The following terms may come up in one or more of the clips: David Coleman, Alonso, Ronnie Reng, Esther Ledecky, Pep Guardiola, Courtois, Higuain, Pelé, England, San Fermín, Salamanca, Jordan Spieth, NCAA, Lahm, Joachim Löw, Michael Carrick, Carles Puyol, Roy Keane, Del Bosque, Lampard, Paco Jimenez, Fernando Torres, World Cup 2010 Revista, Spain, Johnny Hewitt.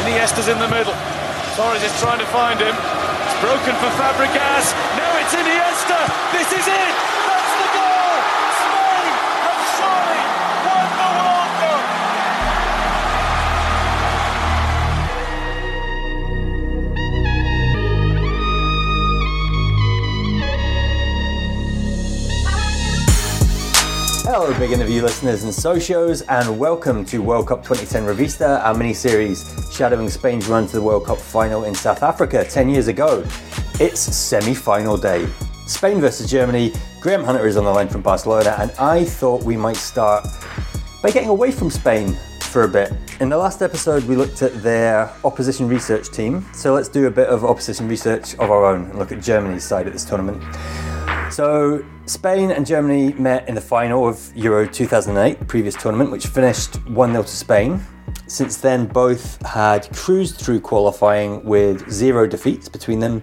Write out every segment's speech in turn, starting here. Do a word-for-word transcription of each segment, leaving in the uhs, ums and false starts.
Iniesta's in the middle. Torres is trying to find him. It's broken for Fabregas. Now it's Iniesta. This is it. That's the goal. Spain have surely won the World Cup. Hello, big interview listeners and socios, and welcome to World Cup twenty ten Revista, our mini-series shadowing Spain's run to the World Cup final in South Africa ten years ago. It's semi-final day. Spain versus Germany. Graham Hunter is on the line from Barcelona, and I thought we might start by getting away from Spain for a bit. In the last episode, we looked at their opposition research team, so let's do a bit of opposition research of our own and look at Germany's side at this tournament. So Spain and Germany met in the final of Euro two thousand eight, previous tournament, which finished one nil to Spain. Since then, both had cruised through qualifying with zero defeats between them.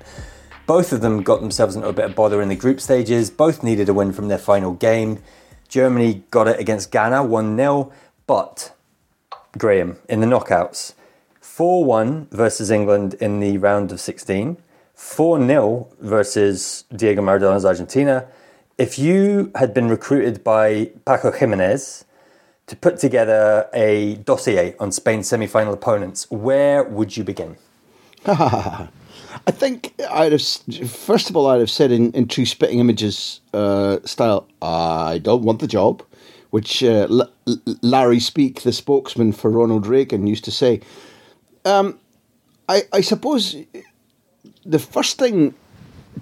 Both of them got themselves into a bit of bother in the group stages. Both needed a win from their final game. Germany got it against Ghana, one nil. But, Graham, in the knockouts, four one versus England in the round of sixteen. four nil versus Diego Maradona's Argentina. If you had been recruited by Paco Jimenez to put together a dossier on Spain's semi-final opponents, where would you begin? I think I'd have, first of all, I'd have said in, in true Spitting Images uh, style, I don't want the job, which uh, L- L- Larry Speak, the spokesman for Ronald Reagan, used to say. Um, I, I suppose the first thing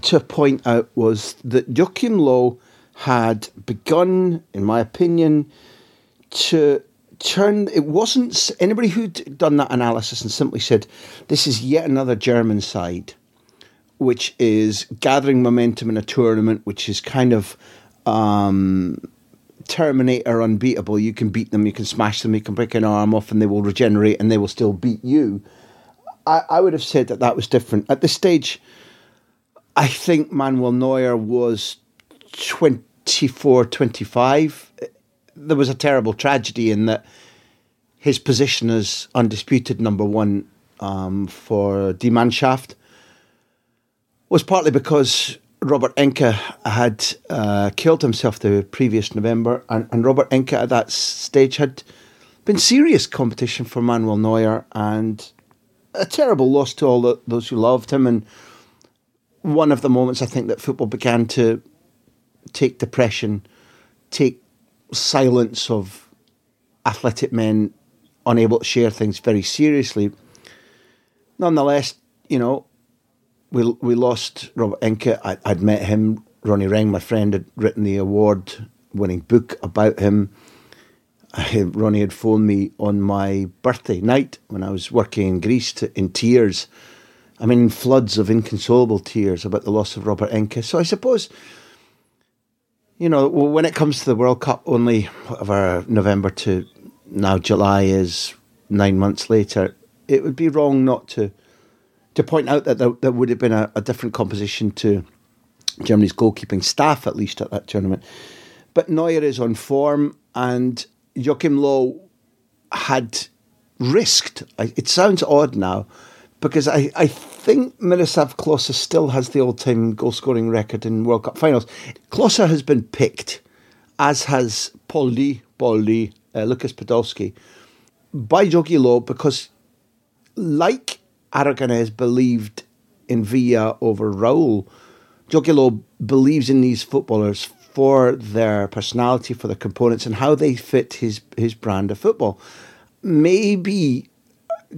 to point out was that Joachim Löw had begun, in my opinion, to turn, it wasn't anybody who'd done that analysis and simply said, this is yet another German side, which is gathering momentum in a tournament, which is kind of um, Terminator unbeatable. You can beat them, you can smash them, you can break an arm off and they will regenerate and they will still beat you. I, I would have said that that was different. At this stage, I think Manuel Neuer was twenty-four, twenty-five. There was a terrible tragedy in that his position as undisputed number one um, for Die Mannschaft was partly because Robert Enke had uh, killed himself the previous November, and, and Robert Enke at that stage had been serious competition for Manuel Neuer, and a terrible loss to all the, those who loved him, and one of the moments I think that football began to take depression, take silence of athletic men unable to share things very seriously. Nonetheless, you know, we we lost Robert Enke. I, I'd met him. Ronnie Reng, my friend, had written the award-winning book about him. I, Ronnie had phoned me on my birthday night when I was working in Greece to, in tears. I mean, floods of inconsolable tears about the loss of Robert Enke. So I suppose, you know, when it comes to the World Cup, only whatever November to now July is, nine months later, it would be wrong not to to point out that there, there would have been a, a different composition to Germany's goalkeeping staff, at least at that tournament. But Neuer is on form, and Joachim Löw had risked, it sounds odd now, because I, I think Miroslav Klose still has the all-time goal-scoring record in World Cup finals. Klose has been picked, as has Paul Lee, Paul Lee uh, Lukas Podolski, by Jogi Löw, because like Aragonés believed in Villa over Raúl, Jogi Löw believes in these footballers for their personality, for their components, and how they fit his his brand of football. Maybe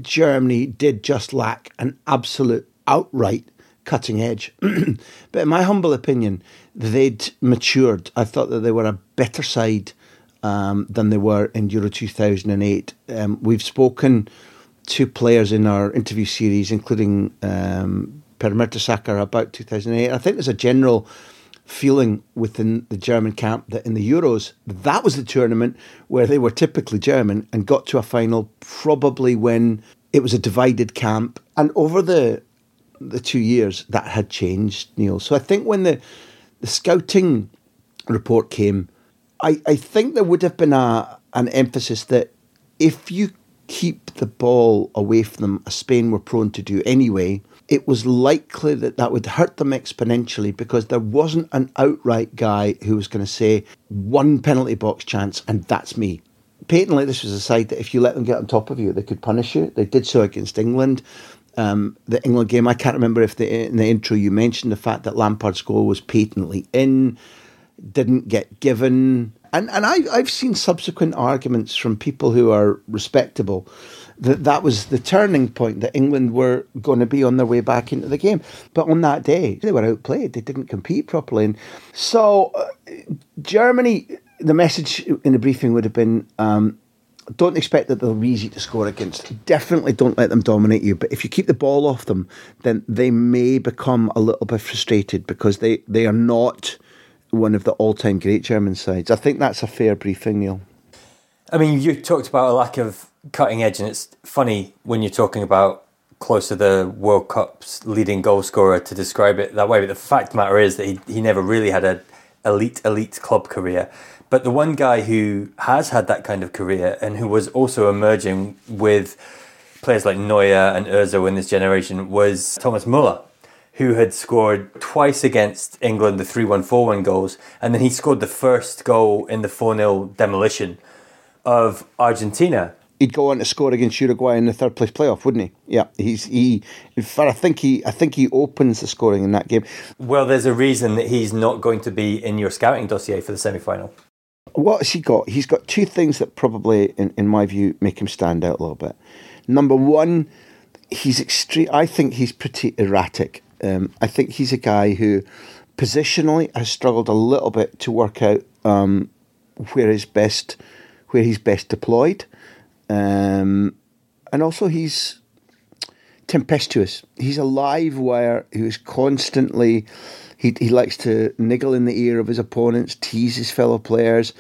Germany did just lack an absolute outright cutting edge. But in my humble opinion, they'd matured. I thought that they were a better side um, than they were in Euro two thousand eight. Um, we've spoken to players in our interview series, including um, Per Mertesacker, about two thousand eight. I think there's a general feeling within the German camp that in the Euros, that was the tournament where they were typically German and got to a final probably when it was a divided camp. And over the the two years, that had changed, Neil. So I think when the, the scouting report came, I, I think there would have been a an emphasis that if you keep the ball away from them, as Spain were prone to do anyway, it was likely that that would hurt them exponentially, because there wasn't an outright guy who was going to say one penalty box chance and that's me. Patently, this was a side that if you let them get on top of you, they could punish you. They did so against England. Um, the England game, I can't remember if the, in the intro you mentioned the fact that Lampard's goal was patently in, didn't get given. And and I, I've seen subsequent arguments from people who are respectable that that was the turning point, that England were going to be on their way back into the game. But on that day, they were outplayed. They didn't compete properly. And so uh, Germany, the message in the briefing would have been, um, don't expect that they'll be easy to score against. Definitely don't let them dominate you. But if you keep the ball off them, then they may become a little bit frustrated, because they, they are not one of the all-time great German sides. I think that's a fair briefing, Neil. I mean, you talked about a lack of cutting edge, and it's funny when you're talking about close to the World Cup's leading goal scorer to describe it that way, but the fact of the matter is that he, he never really had an elite, elite club career. But the one guy who has had that kind of career and who was also emerging with players like Neuer and Özil in this generation was Thomas Müller, who had scored twice against England, the three one four one goals, and then he scored the first goal in the four nil demolition of Argentina. He'd go on to score against Uruguay in the third place playoff, wouldn't he? Yeah, he's he. In fact, I think he, I think he opens the scoring in that game. Well, there's a reason that he's not going to be in your scouting dossier for the semi-final. What has he got? He's got two things that probably, in, in my view, make him stand out a little bit. Number one, he's extreme. I think he's pretty erratic. Um, I think he's a guy who positionally has struggled a little bit to work out um, where his best, where he's best deployed, um, and also he's tempestuous. He's a live wire who is constantly. He he likes to niggle in the ear of his opponents, tease his fellow players.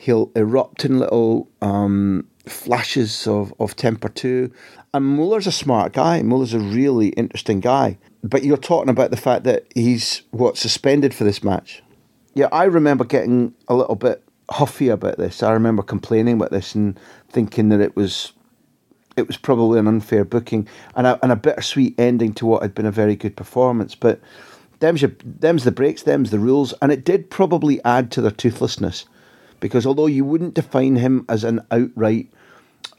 He'll erupt in little um, flashes of, of temper too. And Muller's a smart guy. Muller's a really interesting guy. But you're talking about the fact that he's, what, suspended for this match. Yeah, I remember getting a little bit huffy about this. I remember complaining about this and thinking that it was it was probably an unfair booking and a, and a bittersweet ending to what had been a very good performance. But them's, your, them's the breaks, them's the rules. And it did probably add to their toothlessness, because although you wouldn't define him as an outright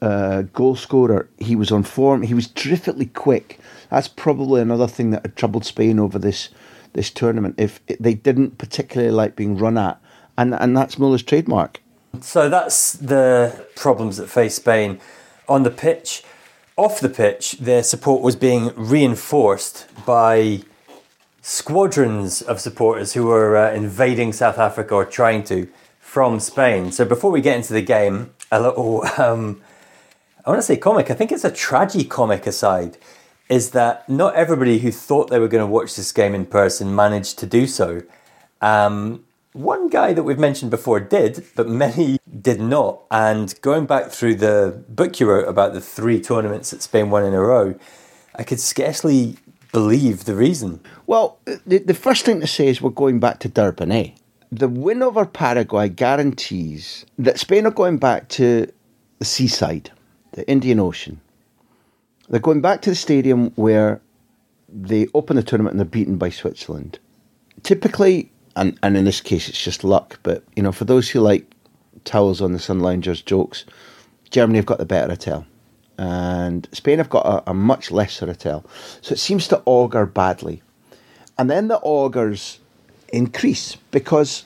uh, goal scorer, he was on form. He was terrifically quick. That's probably another thing that had troubled Spain over this this tournament. If they didn't particularly like being run at, and and that's Muller's trademark. So that's the problems that face Spain on the pitch. Off the pitch, their support was being reinforced by squadrons of supporters who were uh, invading South Africa, or trying to, from Spain. So before we get into the game, a little, um, I want to say comic, I think it's a tragicomic aside, is that not everybody who thought they were going to watch this game in person managed to do so. Um, one guy that we've mentioned before did, but many did not. And going back through the book you wrote about the three tournaments that Spain won in a row, I could scarcely believe the reason. Well, the, the first thing to say is we're going back to Durban, eh? The win over Paraguay guarantees that Spain are going back to the seaside, the Indian Ocean. They're going back to the stadium where they open the tournament and they're beaten by Switzerland. Typically, and, and in this case it's just luck, but you know, for those who like towels on the sun loungers jokes. Germany have got the better hotel, and Spain have got a, a much lesser hotel. So it seems to augur badly. And then the augurs increase, because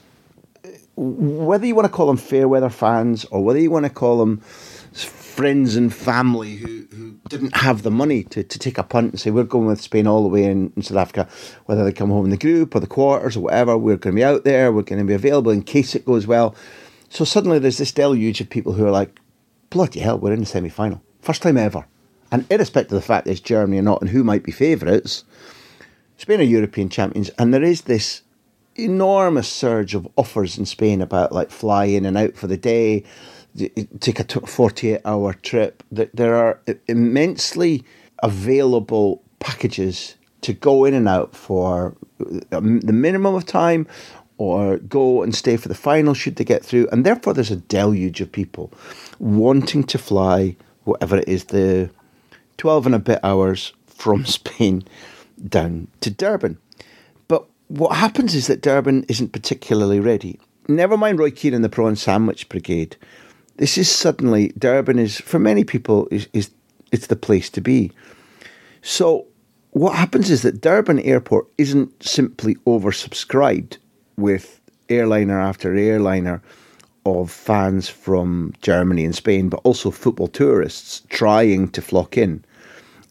whether you want to call them fair weather fans or whether you want to call them friends and family who, who didn't have the money to, to take a punt and say, we're going with Spain all the way in, in South Africa, whether they come home in the group or the quarters or whatever, we're going to be out there, we're going to be available in case it goes well. So suddenly there's this deluge of people who are like, bloody hell, we're in the semi-final. First time ever. And irrespective of the fact that it's Germany or not and who might be favourites, Spain are European champions, and there is this enormous surge of offers in Spain about like fly in and out for the day, take a forty-eight hour trip. There are immensely available packages to go in and out for the minimum of time or go and stay for the final should they get through. And therefore there's a deluge of people wanting to fly whatever it is, the twelve and a bit hours from Spain down to Durban. But what happens is that Durban isn't particularly ready. Never mind Roy Keane and the prawn sandwich brigade. This is suddenly, Durban is, for many people, is, is it's the place to be. So what happens is that Durban Airport isn't simply oversubscribed with airliner after airliner of fans from Germany and Spain, but also football tourists trying to flock in.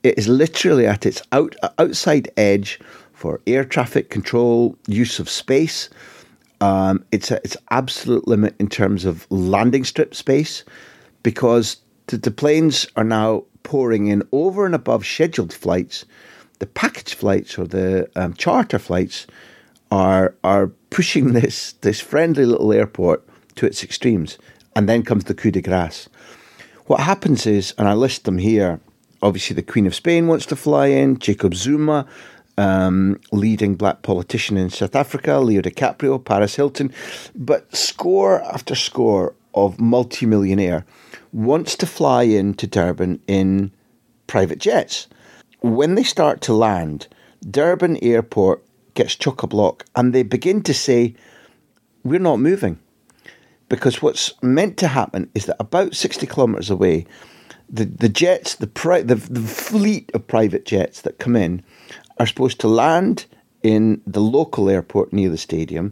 It is literally at its out, outside edge for air traffic control, use of space. Um, it's a, it's absolute limit in terms of landing strip space, because the, the planes are now pouring in over and above scheduled flights. The package flights or the um, charter flights are are pushing this this friendly little airport to its extremes. And then comes the coup de grace. What happens is, and I list them here, obviously the Queen of Spain wants to fly in, Jacob Zuma, Um, leading black politician in South Africa, Leo DiCaprio, Paris Hilton, but score after score of multimillionaire wants to fly into Durban in private jets. When they start to land, Durban Airport gets chock-a-block and they begin to say, we're not moving. Because what's meant to happen is that about sixty kilometres away, the, the jets, the, pri- the the fleet of private jets that come in are supposed to land in the local airport near the stadium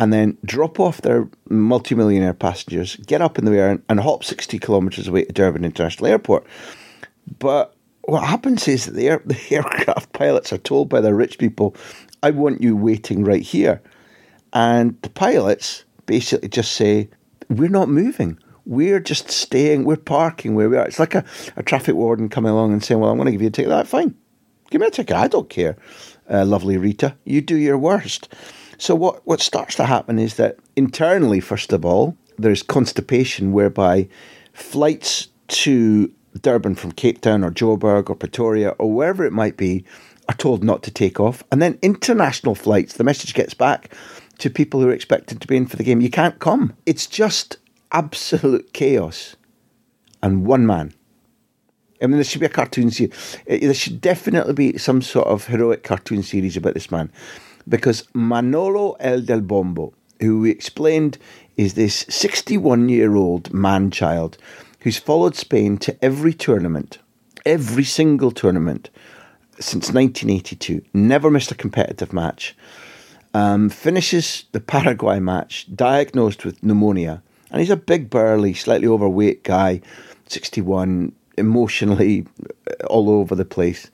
and then drop off their multimillionaire passengers, get up in the air and, and hop sixty kilometres away to Durban International Airport. But what happens is that the, air, the aircraft pilots are told by the rich people, I want you waiting right here. And the pilots basically just say, we're not moving. We're just staying, we're parking where we are. It's like a, a traffic warden coming along and saying, well, I'm going to give you a ticket. That's fine. Give me a ticket. I don't care, uh, lovely Rita. You do your worst. So what, what starts to happen is that internally, first of all, there's constipation whereby flights to Durban from Cape Town or Joburg or Pretoria or wherever it might be are told not to take off. And then international flights, the message gets back to people who are expected to be in for the game, you can't come. It's just absolute chaos. And one man. I mean, there should be a cartoon series. There should definitely be some sort of heroic cartoon series about this man. Because Manolo El Del Bombo, who we explained is this sixty-one-year-old man-child who's followed Spain to every tournament, every single tournament since nineteen eighty-two, never missed a competitive match, um, finishes the Paraguay match diagnosed with pneumonia. And he's a big, burly, slightly overweight guy, sixty-one, emotionally all over the place,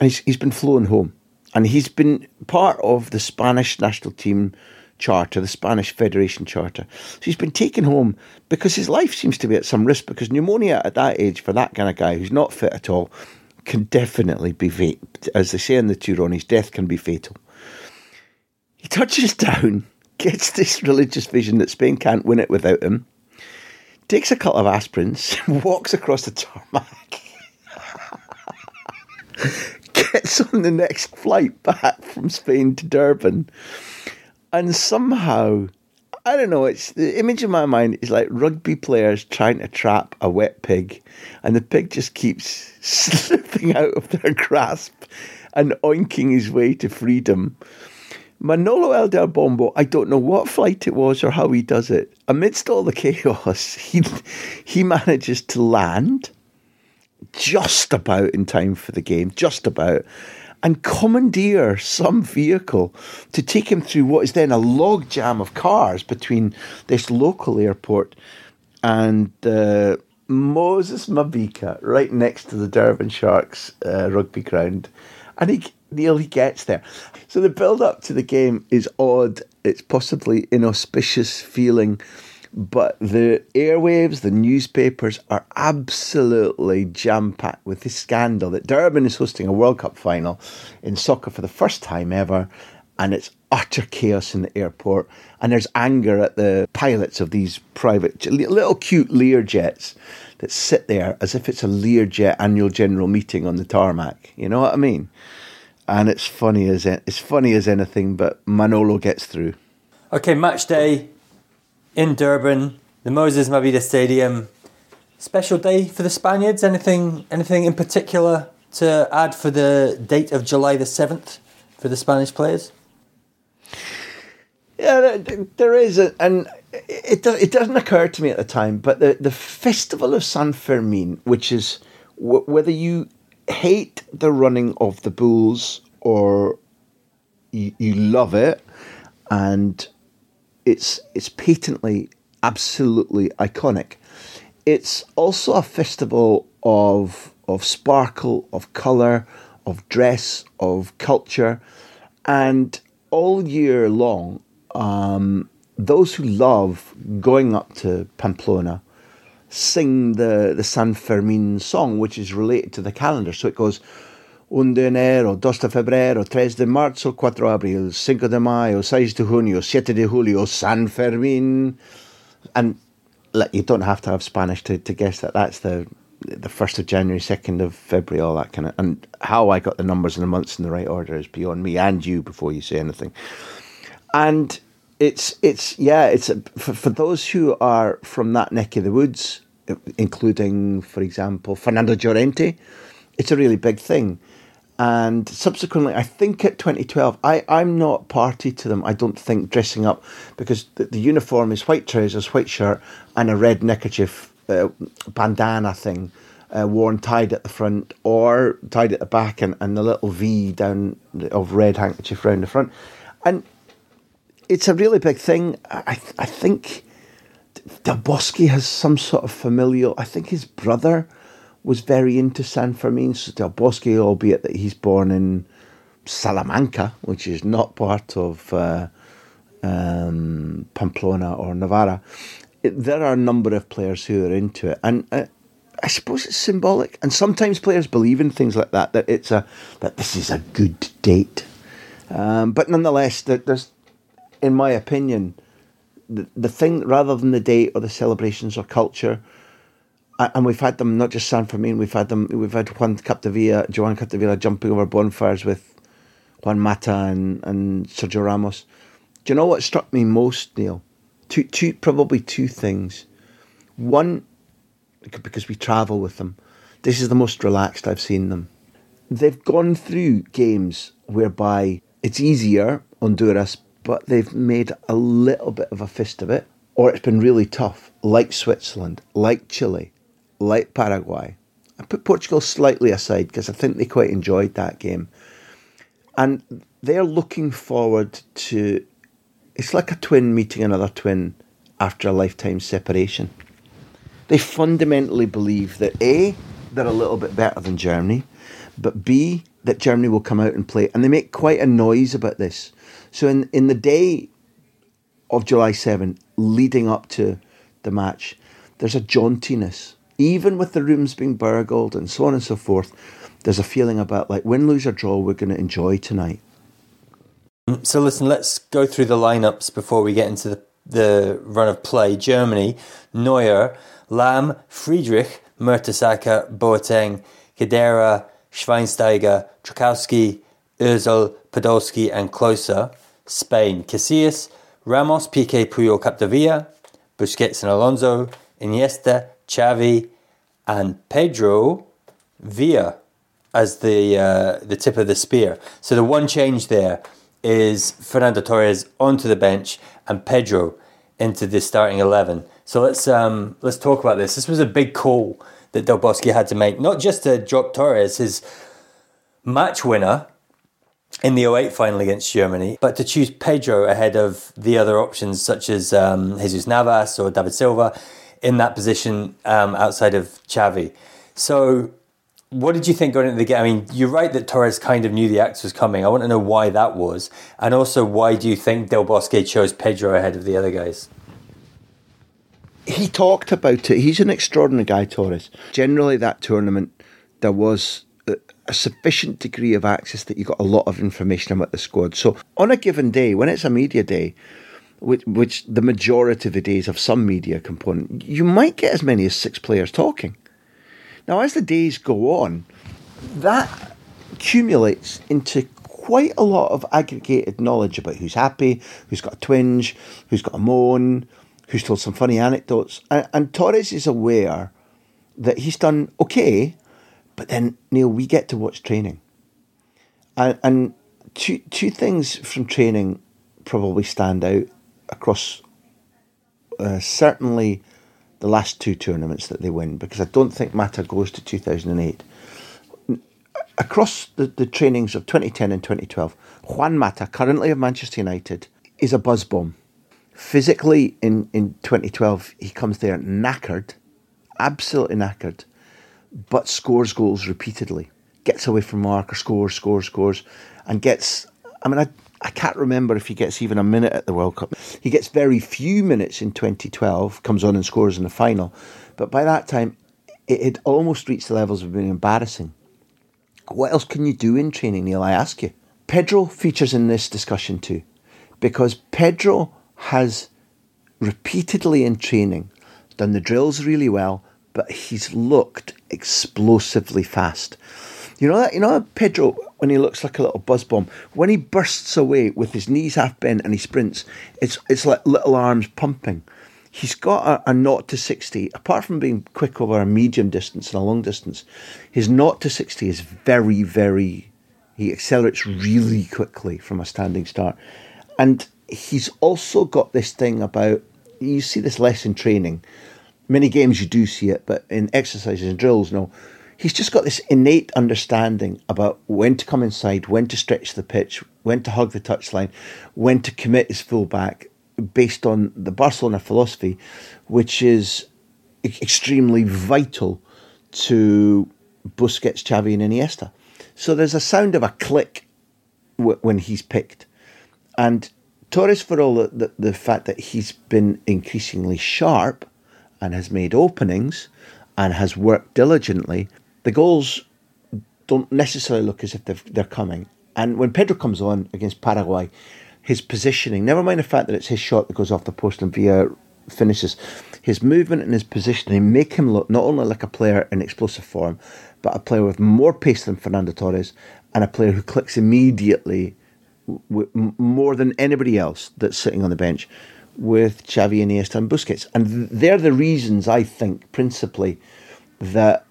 and he's, he's been flown home, and he's been part of the Spanish national team charter, the Spanish Federation charter, so he's been taken home because his life seems to be at some risk, because pneumonia at that age for that kind of guy who's not fit at all can definitely be fatal. As they say in the Turonis, death can be fatal. He touches down, gets this religious vision that Spain can't win it without him, takes a couple of aspirins, walks across the tarmac, gets on the next flight back from Spain to Durban, and somehow, I don't know, it's the image in my mind is like rugby players trying to trap a wet pig, and the pig just keeps slipping out of their grasp and oinking his way to freedom. Manolo El Del Bombo, I don't know what flight it was or how he does it. Amidst all the chaos, he he manages to land just about in time for the game, just about, and commandeer some vehicle to take him through what is then a logjam of cars between this local airport and uh, Moses Mabhida, right next to the Durban Sharks uh, rugby ground. And he nearly gets there. So the build-up to the game is odd. It's possibly inauspicious feeling. But the airwaves, the newspapers are absolutely jam-packed with this scandal that Durban is hosting a World Cup final in soccer for the first time ever. And it's utter chaos in the airport. And there's anger at the pilots of these private, little cute Learjets that sit there as if it's a Learjet annual general meeting on the tarmac. You know what I mean? And it's funny as it's funny as anything, but Manolo gets through. Okay, match day in Durban, the Moses Mabhida Stadium. Special day for the Spaniards. Anything, anything in particular to add for the date of July the seventh for the Spanish players? Yeah, there is, a, and it it doesn't occur to me at the time. But the the festival of San Fermín, which is w- whether you hate the running of the bulls or you, you love it, and it's it's patently absolutely iconic. It's also a festival of of sparkle, of colour, of dress, of culture, and all year long um, those who love going up to Pamplona sing the, the San Fermín song, which is related to the calendar. So it goes, un de enero, dos de febrero, tres de marzo, cuatro abril, cinco de mayo, seis de junio, siete de julio, San Fermín. And like, you don't have to have Spanish to, to guess that that's the the first of January, second of February, all that kind of... And how I got the numbers and the months in the right order is beyond me and you before you say anything. And... It's, it's yeah, it's a, for, for those who are from that neck of the woods, including, for example, Fernando Llorente, it's a really big thing. And subsequently, I think at twenty twelve, I, I'm not party to them, I don't think, dressing up, because the, the uniform is white trousers, white shirt, and a red neckerchief, uh, bandana thing, uh, worn tied at the front or tied at the back, and, and the little V down of red handkerchief round the front. And... It's a really big thing. I th- I think Del Bosque has some sort of familial... I think his brother was very into San Fermín. So Del Bosque, albeit that he's born in Salamanca, which is not part of uh, um, Pamplona or Navarra, it, there are a number of players who are into it. And uh, I suppose it's symbolic. And sometimes players believe in things like that, that, it's a, that this is a good date. Um, but nonetheless, there, there's... In my opinion, the, the thing, rather than the date or the celebrations or culture, and we've had them, not just San Fermín, we've had them, we've had Juan Capdevila, Joan Capdevila jumping over bonfires with Juan Mata and, and Sergio Ramos. Do you know what struck me most, Neil? Two, two, probably two things. One, because we travel with them, this is the most relaxed I've seen them. They've gone through games whereby it's easier, Honduras, but they've made a little bit of a fist of it, or it's been really tough, like Switzerland, like Chile, like Paraguay. I put Portugal slightly aside because I think they quite enjoyed that game. And they're looking forward to... It's like a twin meeting another twin after a lifetime separation. They fundamentally believe that A, they're a little bit better than Germany, but B, that Germany will come out and play. And they make quite a noise about this. So in, in the day of July seventh, leading up to the match, there's a jauntiness. Even with the rooms being burgled and so on and so forth, there's a feeling about, like, win, lose or draw, we're going to enjoy tonight. So listen, let's go through the lineups before we get into the, the run of play. Germany, Neuer, Lahm, Friedrich, Mertesacker, Boateng, Kedera, Schweinsteiger, Trukowski, Özil, Podolski and Klose. Spain, Casillas, Ramos, Piqué, Puyol, Capdevila, Busquets and Alonso, Iniesta, Xavi and Pedro, Villa as the uh, the tip of the spear. So the one change there is Fernando Torres onto the bench and Pedro into the starting eleven. So let's um, let's talk about this. This was a big call that Del Bosque had to make, not just to drop Torres, his match winner in the oh eight final against Germany, but to choose Pedro ahead of the other options such as um, Jesus Navas or David Silva in that position um, outside of Xavi. So what did you think going into the game? I mean, you're right that Torres kind of knew the axe was coming. I want to know why that was, and also why do you think Del Bosque chose Pedro ahead of the other guys? He talked about it. He's an extraordinary guy, Torres. Generally, that tournament, there was a sufficient degree of access that you got a lot of information about the squad. So on a given day, when it's a media day, which, which the majority of the days have some media component, you might get as many as six players talking. Now, as the days go on, that accumulates into quite a lot of aggregated knowledge about who's happy, who's got a twinge, who's got a moan, who's told some funny anecdotes. And, and Torres is aware that he's done okay, but then, Neil, we get to watch training. And, and two two things from training probably stand out across uh, certainly the last two tournaments that they win, because I don't think Mata goes to two thousand eight. Across the, the trainings of twenty ten and twenty twelve, Juan Mata, currently of Manchester United, is a buzz bomb. Physically, in, in twenty twelve, he comes there knackered, absolutely knackered, but scores goals repeatedly. Gets away from marker, scores, scores, scores, and gets... I mean, I, I can't remember if he gets even a minute at the World Cup. He gets very few minutes in twenty twelve, comes on and scores in the final. But by that time, it had almost reached the levels of being embarrassing. What else can you do in training, Neil, I ask you? Pedro features in this discussion too, because Pedro has repeatedly in training done the drills really well, but he's looked explosively fast. You know that, you know Pedro, when he looks like a little buzz bomb, when he bursts away with his knees half bent and he sprints, it's it's like little arms pumping. He's got a, a nought to sixty, apart from being quick over a medium distance and a long distance, his nought to sixty is very, very, he accelerates really quickly from a standing start. And he's also got this thing about, you see this less in training, many games you do see it, but in exercises and drills, no. He's just got this innate understanding about when to come inside, when to stretch the pitch, when to hug the touchline, when to commit his full back, based on the Barcelona philosophy, which is extremely vital to Busquets, Xavi and Iniesta. So there's a sound of a click w- when he's picked. And Torres, for all the, the, the fact that he's been increasingly sharp and has made openings and has worked diligently, the goals don't necessarily look as if they're coming. And when Pedro comes on against Paraguay, his positioning, never mind the fact that it's his shot that goes off the post and Villa finishes, his movement and his positioning make him look not only like a player in explosive form, but a player with more pace than Fernando Torres and a player who clicks immediately with, more than anybody else that's sitting on the bench, with Xavi, Iniesta and Busquets. And they're the reasons, I think, principally, that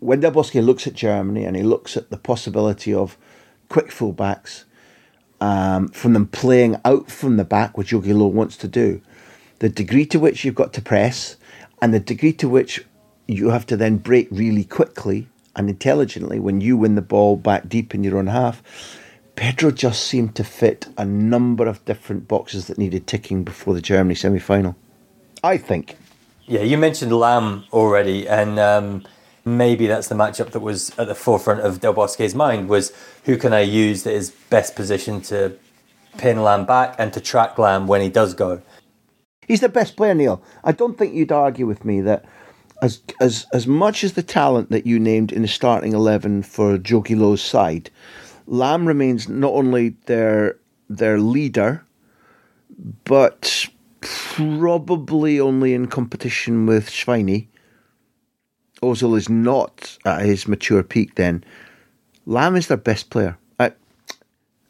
when Del Bosque looks at Germany and he looks at the possibility of quick full-backs, um, from them playing out from the back, which Jogi Löw wants to do, the degree to which you've got to press and the degree to which you have to then break really quickly and intelligently when you win the ball back deep in your own half, Pedro just seemed to fit a number of different boxes that needed ticking before the Germany semi-final, I think. Yeah, you mentioned Lam already, and um, maybe that's the matchup that was at the forefront of Del Bosque's mind, was who can I use that is best positioned to pin Lam back and to track Lam when he does go. He's the best player, Neil. I don't think you'd argue with me that as as as much as the talent that you named in the starting eleven for Jogi Löw's side, Lam remains not only their their leader, but probably only in competition with Schweini. Özil is not at his mature peak then. Lam is their best player, uh,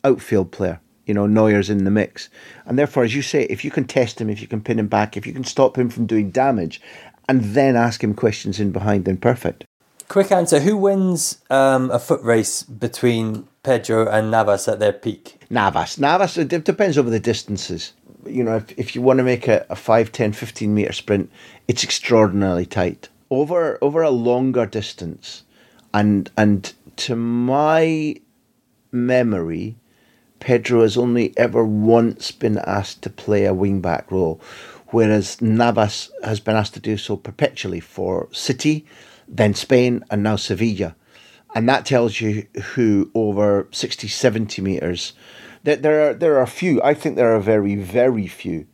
outfield player. You know, Neuer's in the mix. And therefore, as you say, if you can test him, if you can pin him back, if you can stop him from doing damage, and then ask him questions in behind, then perfect. Quick answer, who wins um, a foot race between Pedro and Navas at their peak? Navas. Navas, it depends over the distances. You know, if, if you want to make a, a five, ten, fifteen metre sprint, it's extraordinarily tight. Over over a longer distance, and and to my memory, Pedro has only ever once been asked to play a wing-back role, whereas Navas has been asked to do so perpetually for City, then Spain, and now Sevilla. And that tells you who over sixty, seventy metres. There, there are there are few. I think there are very, very few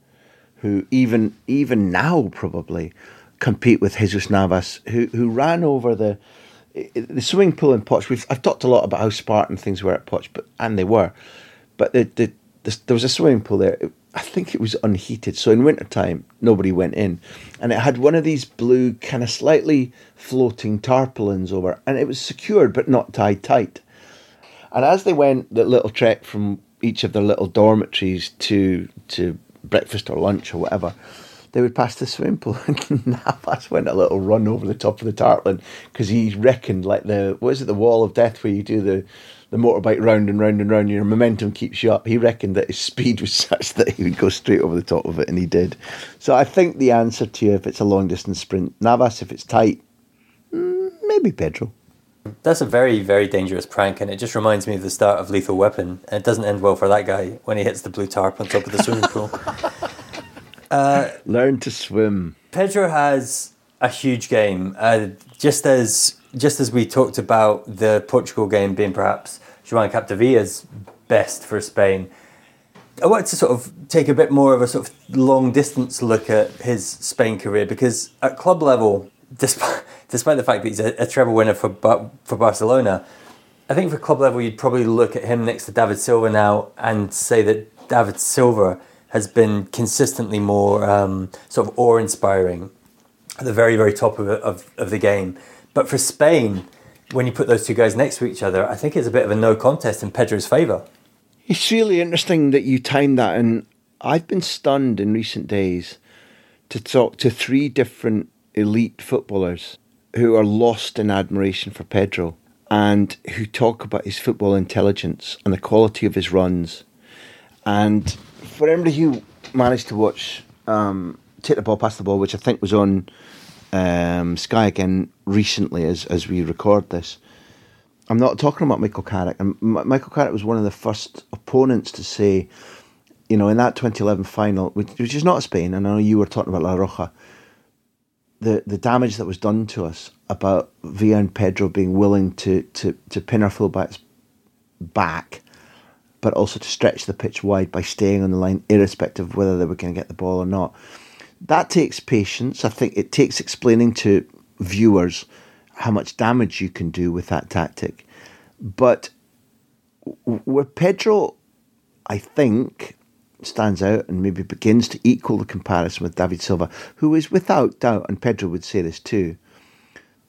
who even even now probably compete with Jesus Navas, who who ran over the the swimming pool in Poch. We've I've talked a lot about how Spartan things were at Poch, but and they were, but the, the, the there was a swimming pool there. It, I think it was unheated, so in wintertime nobody went in, and it had one of these blue kind of slightly floating tarpaulins over, and it was secured but not tied tight. And as they went the little trek from each of their little dormitories to to breakfast or lunch or whatever, they would pass the swimming pool, and Navas went a little run over the top of the tarpaulin because he reckoned, like the what is it the wall of death where you do the the motorbike round and round and round, your momentum keeps you up. He reckoned that his speed was such that he would go straight over the top of it, and he did. So I think the answer to you, if it's a long distance sprint, Navas. If it's tight, maybe Pedro. That's a very, very dangerous prank, and it just reminds me of the start of Lethal Weapon. And it doesn't end well for that guy when he hits the blue tarp on top of the swimming pool. Uh, Learn to swim. Pedro has a huge game. Uh, just as just as we talked about the Portugal game being perhaps João Capdevia's best for Spain, I wanted to sort of take a bit more of a sort of long distance look at his Spain career, because at club level, despite despite the fact that he's a, a treble winner for for Barcelona, I think for club level you'd probably look at him next to David Silva now and say that David Silva has been consistently more um, sort of awe-inspiring at the very, very top of, of of the game. But for Spain, when you put those two guys next to each other, I think it's a bit of a no contest in Pedro's favour. It's really interesting that you timed that, and I've been stunned in recent days to talk to three different elite footballers who are lost in admiration for Pedro and who talk about his football intelligence and the quality of his runs. And for anybody who managed to watch um, Take the Ball, Pass the Ball, which I think was on um, Sky again recently as as we record this, I'm not talking about Michael Carrick. And M- Michael Carrick was one of the first opponents to say, you know, in that twenty eleven final, which, which is not Spain, and I know you were talking about La Roja, the, the damage that was done to us about Villa and Pedro being willing to, to, to pin our full-backs back, but also to stretch the pitch wide by staying on the line, irrespective of whether they were going to get the ball or not. That takes patience. I think it takes explaining to viewers how much damage you can do with that tactic. But where Pedro, I think, stands out and maybe begins to equal the comparison with David Silva, who is without doubt, and Pedro would say this too,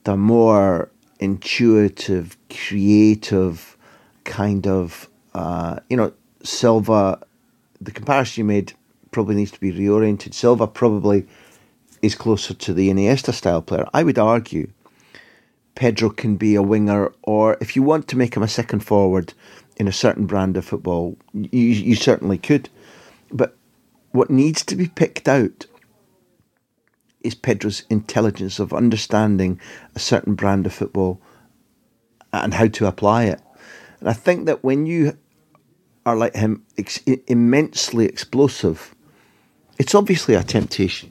the more intuitive, creative kind of Uh, you know, Silva, the comparison you made probably needs to be reoriented. Silva probably is closer to the Iniesta style player. I would argue Pedro can be a winger, or if you want to make him a second forward in a certain brand of football, you, you certainly could. But what needs to be picked out is Pedro's intelligence of understanding a certain brand of football and how to apply it. And I think that when you are like him, ex- immensely explosive, it's obviously a temptation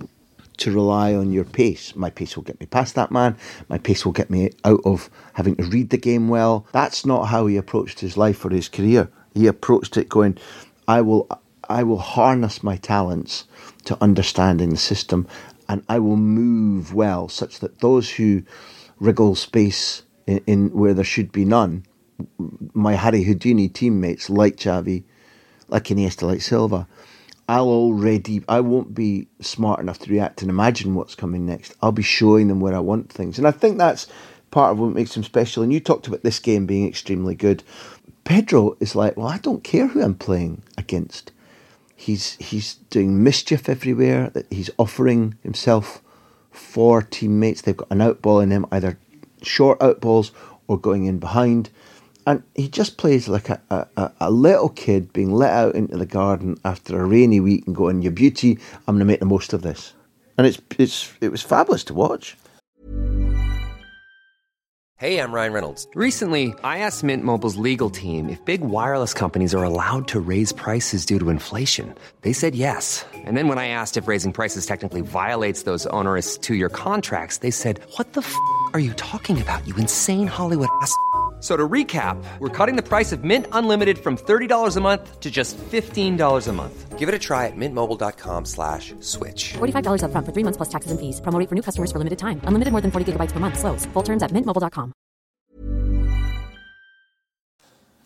to rely on your pace. My pace will get me past that man. My pace will get me out of having to read the game well. That's not how he approached his life or his career. He approached it going, I will, I will harness my talents to understanding the system, and I will move well such that those who wriggle space in, in where there should be none, my Harry Houdini teammates like Xavi, like Iniesta, like Silva, I'll already, I won't be smart enough to react and imagine what's coming next. I'll be showing them where I want things. And I think that's part of what makes him special. And you talked about this game being extremely good. Pedro is like, well, I don't care who I'm playing against. He's he's doing mischief everywhere. He's offering himself for teammates. They've got an outball in him, either short outballs or going in behind. And he just plays like a, a, a little kid being let out into the garden after a rainy week and going, "You beauty, I'm going to make the most of this." And it's it's it was fabulous to watch. Hey, I'm Ryan Reynolds. Recently, I asked Mint Mobile's legal team if big wireless companies are allowed to raise prices due to inflation. They said yes. And then when I asked if raising prices technically violates those onerous two-year contracts, they said, "What the f*** are you talking about, you insane Hollywood ass!" So to recap, we're cutting the price of Mint Unlimited from thirty dollars a month to just fifteen dollars a month. Give it a try at mintmobile.com slash switch. forty-five dollars up front for three months plus taxes and fees. Promo rate for new customers for limited time. Unlimited more than forty gigabytes per month. Slows full terms at mint mobile dot com.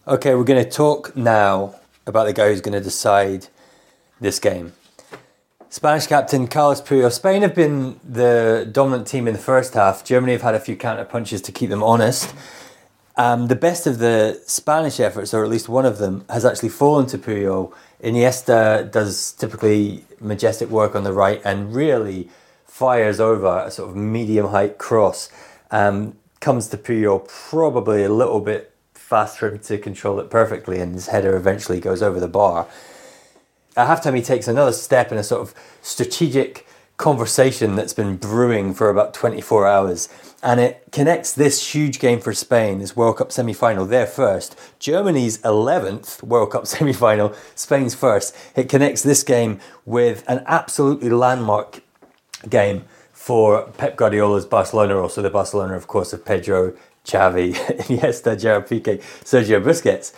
Okay, we're going to talk now about the guy who's going to decide this game. Spanish captain Carles Puyol. Spain have been the dominant team in the first half. Germany have had a few counter punches to keep them honest. Um, the best of the Spanish efforts, or at least one of them, has actually fallen to Puyol. Iniesta does typically majestic work on the right and really fires over a sort of medium height cross. Um, comes to Puyol probably a little bit fast for him to control it perfectly, and his header eventually goes over the bar. At halftime, he takes another step in a sort of strategic conversation that's been brewing for about twenty-four hours, and it connects this huge game for Spain, this World Cup semi-final, their first, Germany's eleventh World Cup semi-final, Spain's first. It connects this game with an absolutely landmark game for Pep Guardiola's Barcelona, also the Barcelona, of course, of Pedro, Xavi, Iniesta, Gerard Piqué, Sergio Busquets.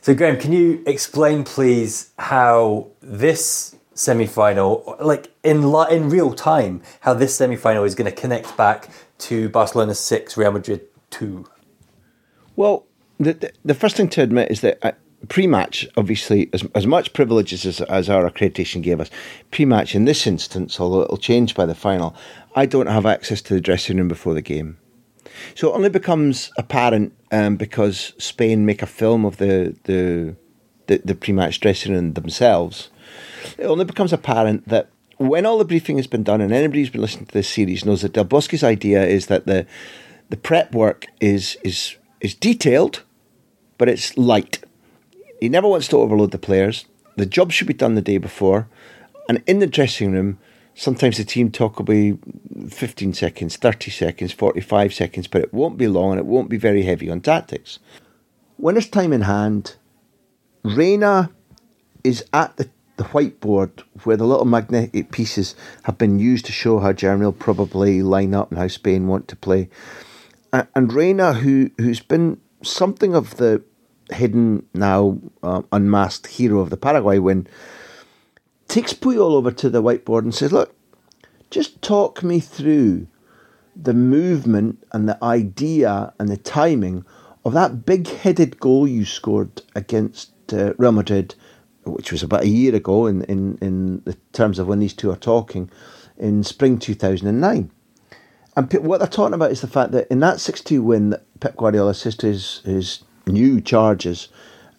So Graham, can you explain please how this semi-final, like in in real time, how this semi-final is going to connect back to Barcelona six, Real Madrid two? Well, the the, the first thing to admit is that pre-match, obviously, as as much privileges as, as our accreditation gave us, pre-match in this instance, although it'll change by the final, I don't have access to the dressing room before the game. So it only becomes apparent um, because Spain make a film of the the the, the pre-match dressing room themselves. It only becomes apparent that when all the briefing has been done and anybody who's been listening to this series knows that Del Bosque's idea is that the the prep work is is is detailed, but it's light. He never wants to overload the players. The job should be done the day before. And in the dressing room, sometimes the team talk will be fifteen seconds, thirty seconds, forty-five seconds, but it won't be long and it won't be very heavy on tactics. When it's time in hand, Reina is at the the whiteboard where the little magnetic pieces have been used to show how Germany will probably line up and how Spain want to play. And Reina, who, who's been something of the hidden, now uh, unmasked hero of the Paraguay win, takes Puyol over to the whiteboard and says, "Look, just talk me through the movement and the idea and the timing of that big-headed goal you scored against uh, Real Madrid," which was about a year ago in, in, in the terms of when these two are talking, in spring two thousand nine. And what they're talking about is the fact that in that six two win that Pep Guardiola says to his, his new charges,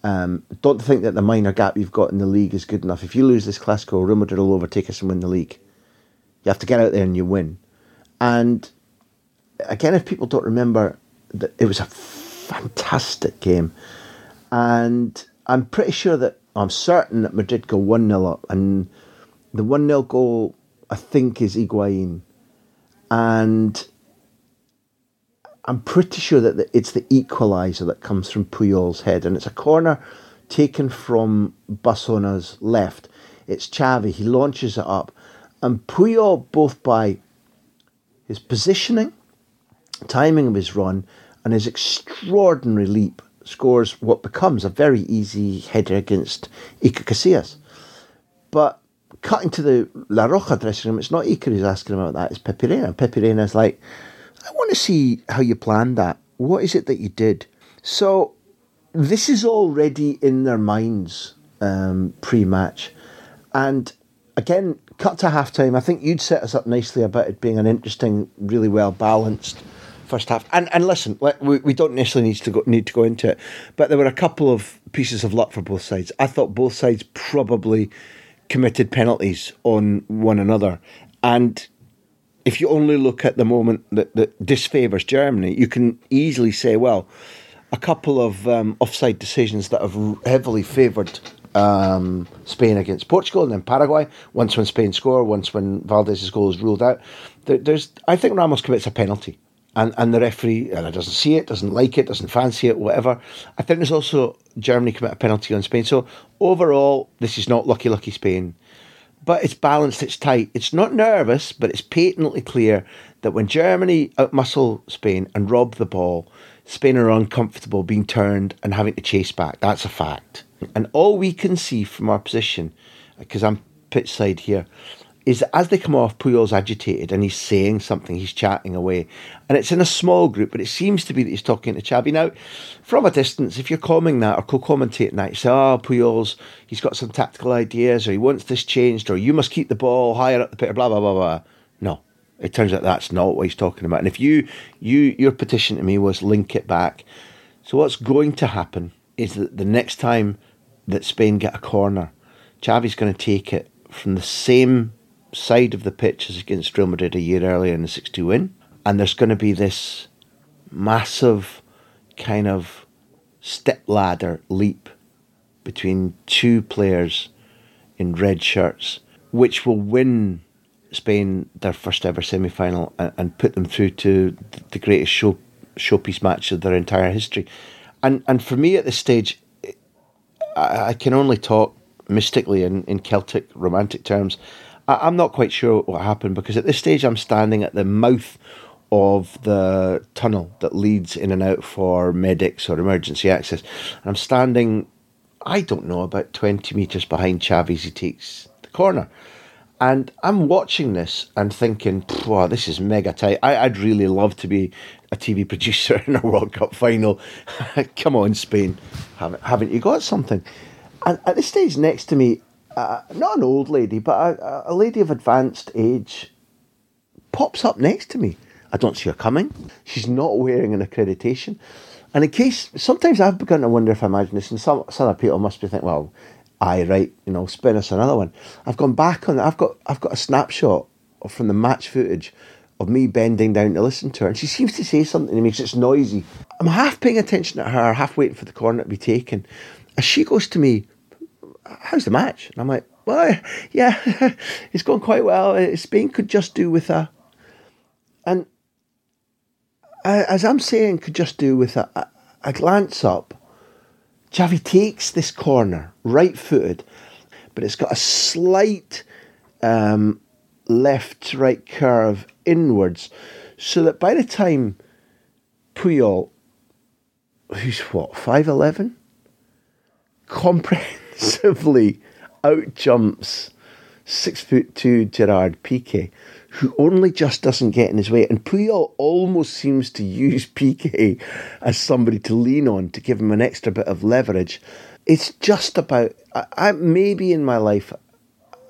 um, don't think that the minor gap you've got in the league is good enough. If you lose this Clasico, Real Madrid will overtake us and win the league. You have to get out there and you win. And again, if people don't remember, that it was a fantastic game. And I'm pretty sure that I'm certain that Madrid go one nil up, and the one nil goal, I think, is Higuain. And I'm pretty sure that it's the equaliser that comes from Puyol's head, and it's a corner taken from Barcelona's left. It's Xavi, he launches it up, and Puyol, both by his positioning, timing of his run, and his extraordinary leap, scores what becomes a very easy header against Iker Casillas. But cutting to the La Roja dressing room, it's not Iker who's asking about that, it's Pepe Reina. Pepe Reina's like, "I want to see how you planned that. What is it that you did?" So this is already in their minds um, pre-match. And again, cut to half-time. I think you'd set us up nicely about it being an interesting, really well-balanced first half, and and listen, we we don't necessarily need to go need to go into it, but there were a couple of pieces of luck for both sides. I thought both sides probably committed penalties on one another, and if you only look at the moment that, that disfavours Germany, you can easily say, well, a couple of um, offside decisions that have heavily favoured um, Spain against Portugal and then Paraguay. Once when Spain score, once when Valdez's goal is ruled out. There, there's, I think Ramos commits a penalty. And and the referee and doesn't see it, doesn't like it, doesn't fancy it, whatever. I think there's also Germany commit a penalty on Spain. So overall, this is not lucky, lucky Spain. But it's balanced, it's tight. It's not nervous, but it's patently clear that when Germany outmuscle Spain and rob the ball, Spain are uncomfortable being turned and having to chase back. That's a fact. And all we can see from our position, because I'm pitch side here, is that as they come off, Puyol's agitated and he's saying something, he's chatting away. And it's in a small group, but it seems to be that he's talking to Xavi. Now, from a distance, if you're calming that or co-commentating that, you say, oh, Puyol's, he's got some tactical ideas, or he wants this changed, or you must keep the ball higher up the pitch, blah, blah, blah, blah. No, it turns out that's not what he's talking about. And if you, you your petition to me was link it back. So what's going to happen is that the next time that Spain get a corner, Xavi's going to take it from the same side of the pitch as against Real Madrid a year earlier in the six two win, and there's going to be this massive kind of step ladder leap between two players in red shirts, which will win Spain their first ever semi-final and, and put them through to the greatest show, showpiece match of their entire history. And and for me at this stage, I, I can only talk mystically in, in Celtic romantic terms. I'm not quite sure what happened, because at this stage I'm standing at the mouth of the tunnel that leads in and out for medics or emergency access. And I'm standing, I don't know, about twenty metres behind Xavi as he takes the corner. And I'm watching this and thinking, wow, this is mega tight. I, I'd really love to be a T V producer in a World Cup final. Come on, Spain, haven't, haven't you got something? And at this stage next to me, Uh, not an old lady, but a, a lady of advanced age pops up next to me. I don't see her coming. She's not wearing an accreditation. And in case, sometimes I've begun to wonder if I imagine this, and some, some other people must be thinking, well, aye, right, you know, spin us another one. I've gone back on, I've got I've got a snapshot from the match footage of me bending down to listen to her, and she seems to say something to me because it's noisy. I'm half paying attention at her, half waiting for the corner to be taken. As she goes to me, how's the match? And I'm like, well, yeah, it's going quite well. Spain could just do with a... And as I'm saying, could just do with a, I glance up. Xavi takes this corner, right-footed, but it's got a slight um, left-right curve inwards, so that by the time Puyol, who's what, five eleven? Comprehends... out jumps six foot two Gerard Piqué, who only just doesn't get in his way, and Puyol almost seems to use Piqué as somebody to lean on to give him an extra bit of leverage. It's just about I, I maybe in my life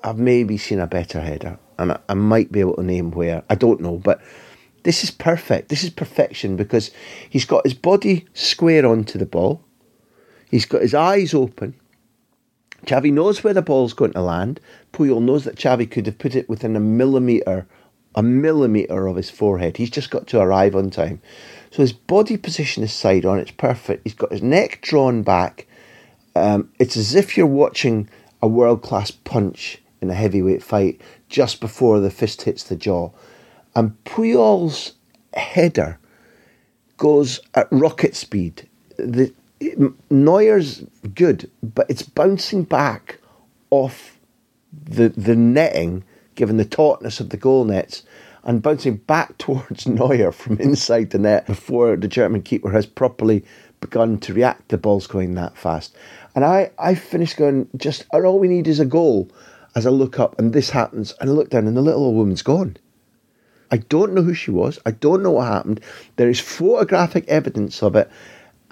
I've maybe seen a better header, and I, I might be able to name where, I don't know, but this is perfect. This is perfection, because he's got his body square onto the ball, he's got his eyes open. Xavi knows where the ball's going to land. Puyol knows that Xavi could have put it within a millimetre, a millimetre of his forehead. He's just got to arrive on time. So his body position is side on. It's perfect. He's got his neck drawn back. Um, it's as if you're watching a world-class punch in a heavyweight fight just before the fist hits the jaw. And Puyol's header goes at rocket speed. The Neuer's good, but it's bouncing back off the the netting, given the tautness of the goal nets, and bouncing back towards Neuer from inside the net before the German keeper has properly begun to react. The ball's going that fast. And I, I finished going, just, all we need is a goal, as I look up and this happens, and I look down and the little old woman's gone. I don't know who she was. I don't know what happened. There is photographic evidence of it.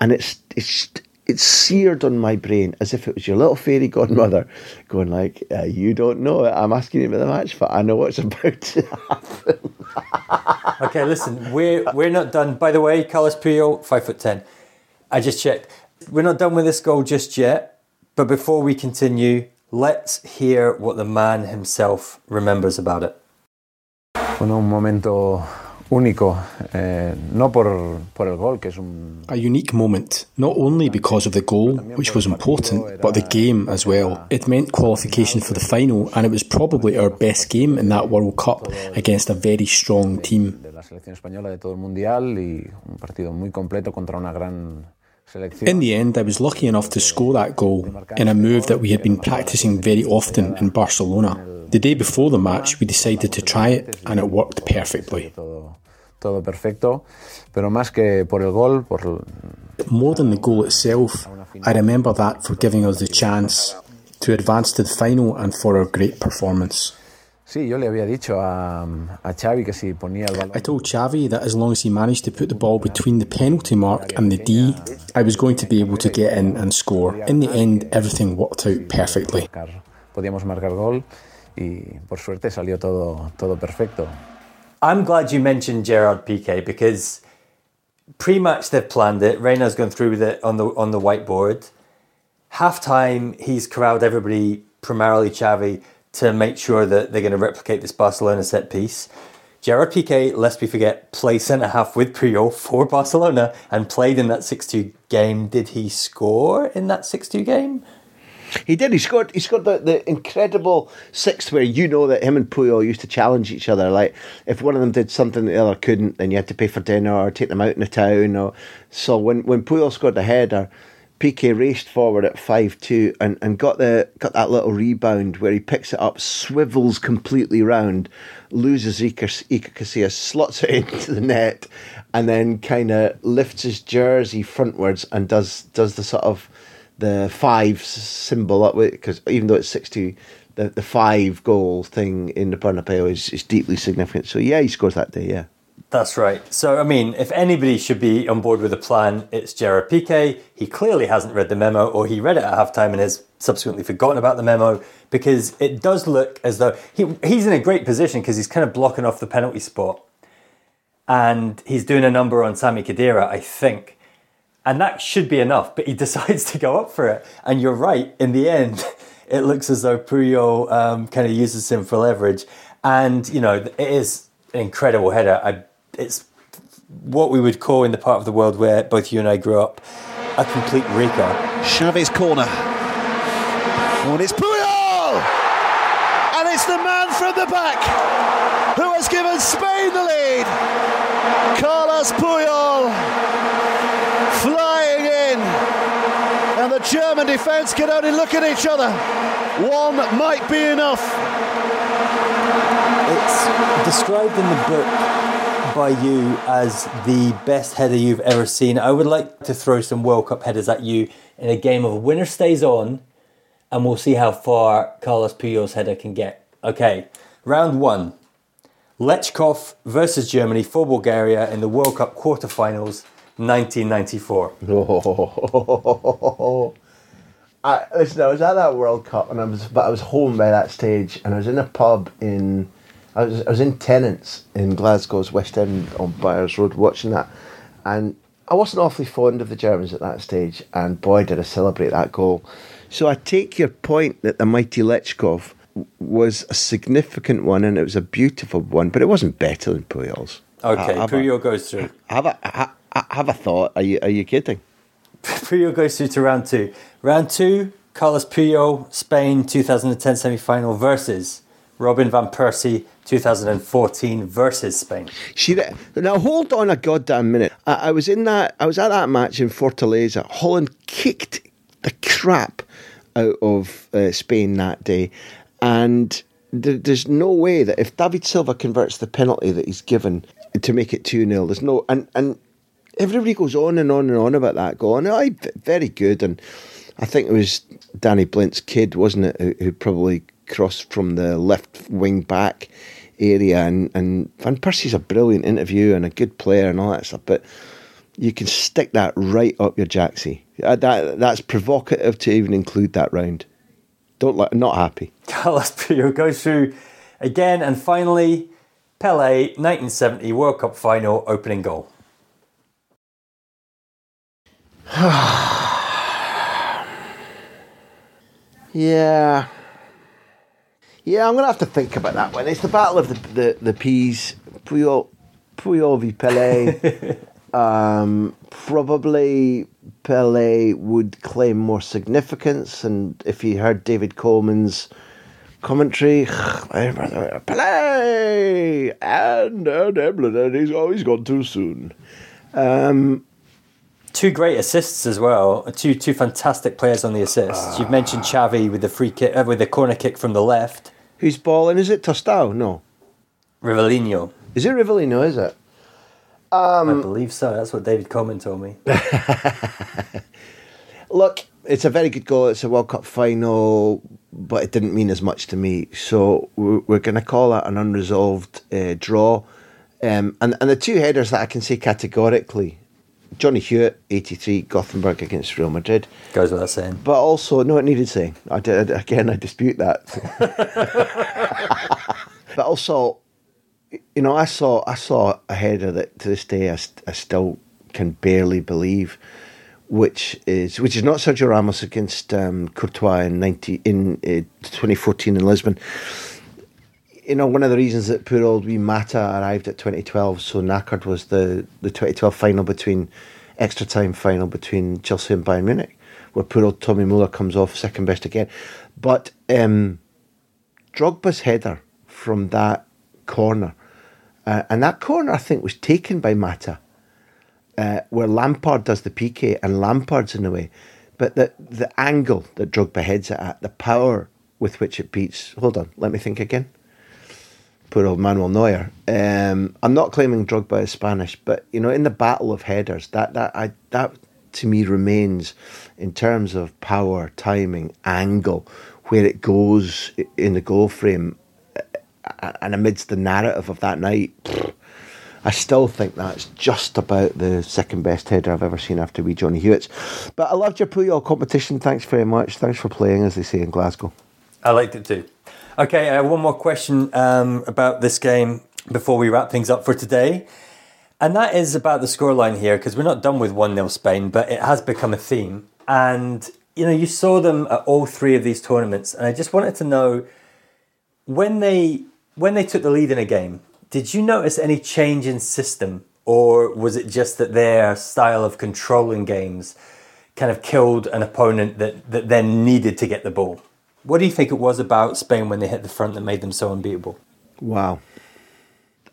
And it's it's it's seared on my brain as if it was your little fairy godmother going like, uh, you don't know it. I'm asking you about the match, but I know what's about to happen. Okay, listen, we're, we're not done. By the way, Carles Puyol, five foot ten. I just checked. We're not done with this goal just yet. But before we continue, let's hear what the man himself remembers about it. Bueno, un momento único, eh, no por, por el gol, que es un... A unique moment, not only because of the goal, which was important, but the game as well. It meant qualification for the final, and it was probably our best game in that World Cup against a very strong team. De la selección española de todo el mundial y un partido muy completo contra una gran... In the end, I was lucky enough to score that goal in a move that we had been practicing very often in Barcelona. The day before the match, we decided to try it, and it worked perfectly. More than the goal itself, I remember that for giving us the chance to advance to the final and for our great performance. I told Xavi that as long as he managed to put the ball between the penalty mark and the D, I was going to be able to get in and score. In the end, everything worked out perfectly. I'm glad you mentioned Gerard Piqué because pre-match they've planned it. Reina's gone through with it on the, on the whiteboard. Half-time, he's corralled everybody, primarily Xavi, to make sure that they're going to replicate this Barcelona set piece. Gerard Piqué, lest we forget, played centre-half with Puyol for Barcelona and played in that six two game. Did he score in that six two game? He did. He scored. He scored the, the incredible sixth where you know that him and Puyol used to challenge each other. Like, if one of them did something the other couldn't, then you had to pay for dinner or take them out in the town. Or So when, when Puyol scored the header, Piqué raced forward at five two and, and got the got that little rebound where he picks it up, swivels completely round, loses Iker Casillas, slots it into the net, and then kind of lifts his jersey frontwards and does does the sort of the five symbol up with, because even though it's six two, the, the five goal thing in the Bernabeu is, is deeply significant. So yeah, he scores that day, yeah. That's right. So, I mean, if anybody should be on board with a plan, it's Gerard Piqué. He clearly hasn't read the memo, or he read it at halftime and has subsequently forgotten about the memo, because it does look as though he he's in a great position because he's kind of blocking off the penalty spot. And he's doing a number on Sami Khedira, I think. And that should be enough, but he decides to go up for it. And you're right, in the end, it looks as though Puyol um, kind of uses him for leverage. And, you know, it is an incredible header. I It's what we would call in the part of the world where both you and I grew up, a complete reeker. Xavi's corner. Oh, and it's Puyol! And it's the man from the back who has given Spain the lead. Carles Puyol flying in. And the German defence can only look at each other. One might be enough. It's described in the book by you as the best header you've ever seen. I would like to throw some World Cup headers at you in a game of winner stays on, and we'll see how far Carles Puyol's header can get. Okay, round one. Lechkov versus Germany for Bulgaria in the World Cup quarterfinals, nineteen ninety-four. Oh, I, listen, I was at that World Cup, and I was, but I was home by that stage, and I was in a pub in... I was I was in Tennent's in Glasgow's West End on Byers Road watching that, and I wasn't awfully fond of the Germans at that stage, and boy did I celebrate that goal. So I take your point that the mighty Lechkov was a significant one, and it was a beautiful one, but it wasn't better than Puyol's. Okay, have Puyol a, goes through. Have a, have a have a thought. Are you are you kidding? Puyol goes through to round two. Round two, Carles Puyol, Spain, two thousand ten semi-final versus Robin van Persie, two thousand fourteen versus Spain. She, now hold on a goddamn minute. I, I was in that. I was at that match in Fortaleza. Holland kicked the crap out of uh, Spain that day, and there, there's no way that if David Silva converts the penalty that he's given to make it two nil, there's no and and everybody goes on and on and on about that goal. And I very good, and I think it was Danny Blint's kid, wasn't it, who, who probably crossed from the left wing back area, and, and Van Persie's a brilliant interview and a good player and all that stuff, but you can stick that right up your jacksie. That that's provocative to even include that round. Don't like, not happy. Carles Puyol goes through again, and finally Pelé, nineteen seventy World Cup final opening goal. yeah. Yeah, I'm going to have to think about that one. It's the battle of the the, the peas. Puyol, Puyol v Pelé. Um, probably Pelé would claim more significance, and if he heard David Coleman's commentary, Pelé and and England, and he's always gone too soon. Um, two great assists as well. Two two fantastic players on the assists. Uh, You've mentioned Xavi with the free kick, uh, with the corner kick from the left. Who's balling? Is it Tostão? No, Rivellino. Is it Rivellino? Is it? Um, I believe so. That's what David Coleman told me. Look, it's a very good goal. It's a World Cup final, but it didn't mean as much to me. So we're going to call that an unresolved uh, draw. Um, and, and the two headers that I can say categorically, Johnny Hewitt, eighty-three, Gothenburg against Real Madrid. Goes without saying. But also, no, it needed saying. I did, again, I dispute that. But also... You know, I saw I saw a header that to this day I, st- I still can barely believe, which is which is not Sergio Ramos against um, Courtois in ninety in uh, twenty fourteen in Lisbon. You know, one of the reasons that poor old wee Mata arrived at twenty twelve so knackered was the the twenty twelve final between extra time final between Chelsea and Bayern Munich, where poor old Tommy Müller comes off second best again. But um, Drogba's header from that corner. Uh, and that corner, I think, was taken by Mata, uh, where Lampard does the Piqué and Lampard's in the way. But the, the angle that Drogba heads it at, the power with which it beats... Hold on, let me think again. Poor old Manuel Neuer. Um, I'm not claiming Drogba is Spanish, but, you know, in the battle of headers, that that I, that to me remains, in terms of power, timing, angle, where it goes in the goal frame, and amidst the narrative of that night, I still think that's just about the second best header I've ever seen after wee Johnny Hewitt's. But I loved your Puyol competition. Thanks very much. Thanks for playing, as they say in Glasgow. I liked it too. Okay, uh, one more question um, about this game before we wrap things up for today. And that is about the scoreline here, because we're not done with one nil Spain, but it has become a theme. And, you know, you saw them at all three of these tournaments. And I just wanted to know, when they... When they took the lead in a game, did you notice any change in system, or was it just that their style of controlling games kind of killed an opponent that, that then needed to get the ball? What do you think it was about Spain when they hit the front that made them so unbeatable? Wow.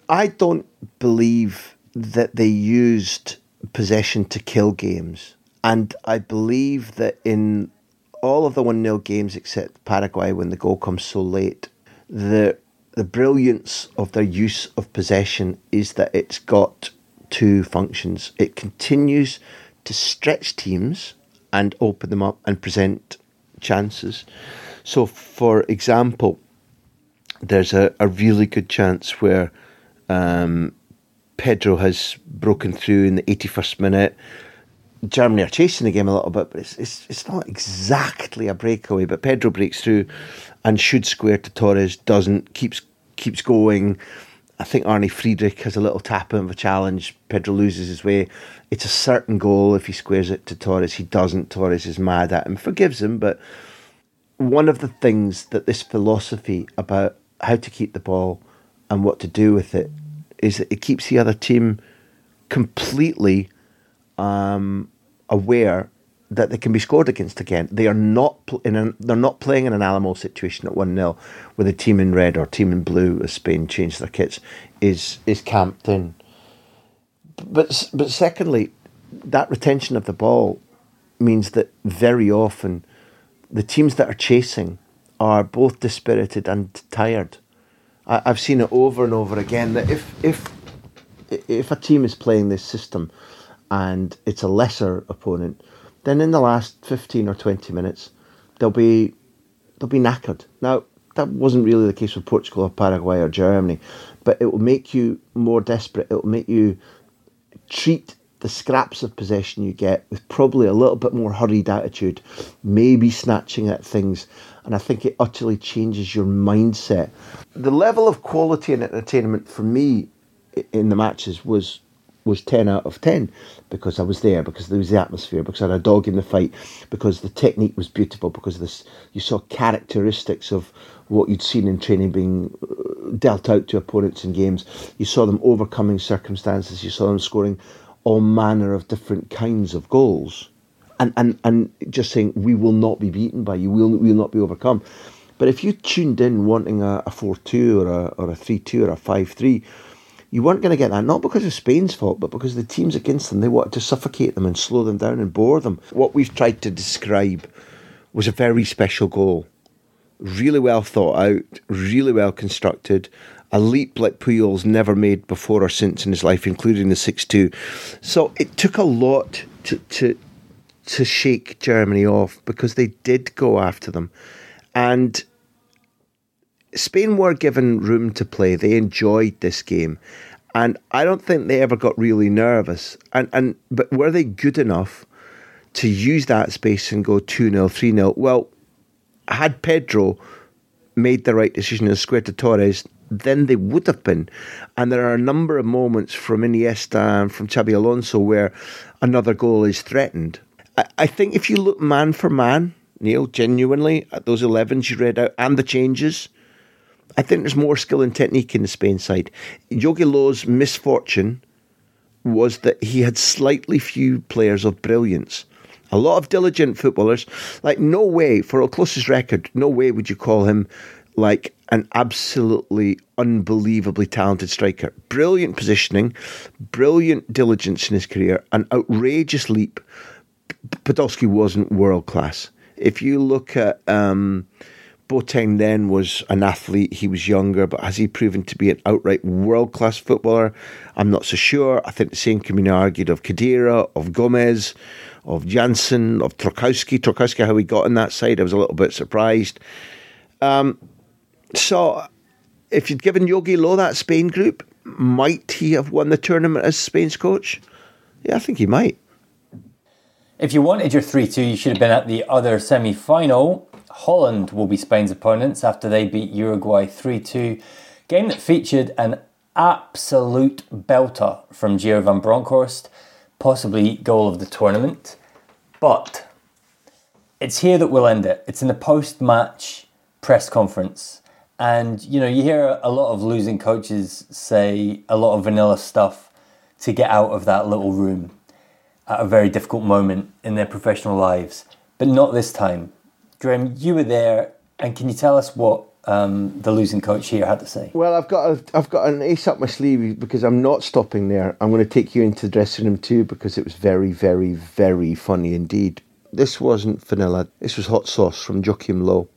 I don't believe that they used possession to kill games. And I believe that in all of the one nil games except Paraguay, when the goal comes so late, the... The brilliance of their use of possession is that it's got two functions. It continues to stretch teams and open them up and present chances. So, for example, there's a, a really good chance where um, Pedro has broken through in the eighty-first minute. Germany are chasing the game a little bit, but it's, it's, it's not exactly a breakaway. But Pedro breaks through and should square to Torres, doesn't, keeps keeps going. I think Arne Friedrich has a little tap-in of a challenge. Pedro loses his way. It's a certain goal if he squares it to Torres. He doesn't. Torres is mad at him, forgives him. But one of the things that this philosophy about how to keep the ball and what to do with it is that it keeps the other team completely um, aware that they can be scored against again. They are not pl- in a, they're not playing in an Alamo situation at one nil with a team in red or team in blue as Spain changed their kits is is camped in. But but secondly, that retention of the ball means that very often the teams that are chasing are both dispirited and tired. I, I've seen it over and over again that if if if a team is playing this system and it's a lesser opponent, then in the last fifteen or twenty minutes, they'll be they'll be knackered. Now, that wasn't really the case with Portugal or Paraguay or Germany, but it will make you more desperate. It will make you treat the scraps of possession you get with probably a little bit more hurried attitude, maybe snatching at things, and I think it utterly changes your mindset. The level of quality and entertainment for me in the matches was... was ten out of ten because I was there, because there was the atmosphere, because I had a dog in the fight, because the technique was beautiful, because this you saw characteristics of what you'd seen in training being dealt out to opponents in games. You saw them overcoming circumstances. You saw them scoring all manner of different kinds of goals. And, and, and just saying, we will not be beaten by you. We will we'll not be overcome. But if you tuned in wanting a, a four two or a, or a three two or a five three, you weren't going to get that, not because of Spain's fault, but because the teams against them, they wanted to suffocate them and slow them down and bore them. What we've tried to describe was a very special goal. Really well thought out, really well constructed, a leap like Puyol's never made before or since in his life, including the six two. So it took a lot to, to, to shake Germany off, because they did go after them. And Spain were given room to play. They enjoyed this game. And I don't think they ever got really nervous. And and but were they good enough to use that space and go two nil, three nil? Well, had Pedro made the right decision and squared to Torres, then they would have been. And there are a number of moments from Iniesta and from Xabi Alonso where another goal is threatened. I, I think if you look man for man, Neil, genuinely, at those elevens you read out and the changes, I think there's more skill and technique in the Spain side. Jogi Löw's misfortune was that he had slightly few players of brilliance. A lot of diligent footballers, like no way, for a closest record, no way would you call him like an absolutely unbelievably talented striker. Brilliant positioning, brilliant diligence in his career, an outrageous leap. Podolski wasn't world class. If you look at... Um, Boateng then was an athlete, he was younger, but has he proven to be an outright world-class footballer? I'm not so sure. I think the same can be argued of Khedira, of Gomez, of Janssen, of Trokowski. Trokowski, how he got on that side, I was a little bit surprised. Um, so, if you'd given Jogi Löw that Spain group, might he have won the tournament as Spain's coach? Yeah, I think he might. If you wanted your three two, you should have been at the other semi-final. Holland will be Spain's opponents after they beat Uruguay three two. Game that featured an absolute belter from Gio van Bronckhorst, possibly goal of the tournament. But it's here that we'll end it. It's in the post-match press conference. And, you know, you hear a lot of losing coaches say a lot of vanilla stuff to get out of that little room at a very difficult moment in their professional lives. But not this time. Graham, you were there, and can you tell us what um, the losing coach here had to say? Well, I've got a, I've got an ace up my sleeve because I'm not stopping there. I'm going to take you into the dressing room too, because it was very, very, very funny indeed. This wasn't vanilla. This was hot sauce from Joachim Löw.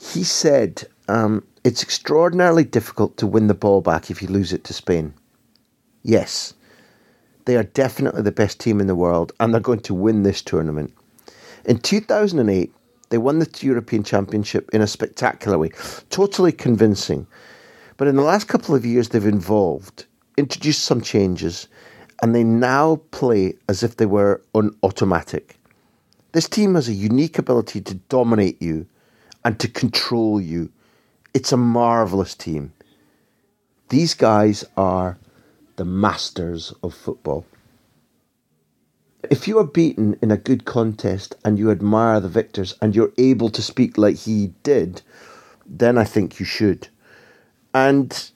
He said, um, it's extraordinarily difficult to win the ball back if you lose it to Spain. Yes, they are definitely the best team in the world, and they're going to win this tournament. In two thousand eight, they won the European Championship in a spectacular way, totally convincing. But in the last couple of years, they've evolved, introduced some changes, and they now play as if they were on automatic. This team has a unique ability to dominate you and to control you. It's a marvellous team. These guys are the masters of football. If you are beaten in a good contest and you admire the victors and you're able to speak like he did, then I think you should. And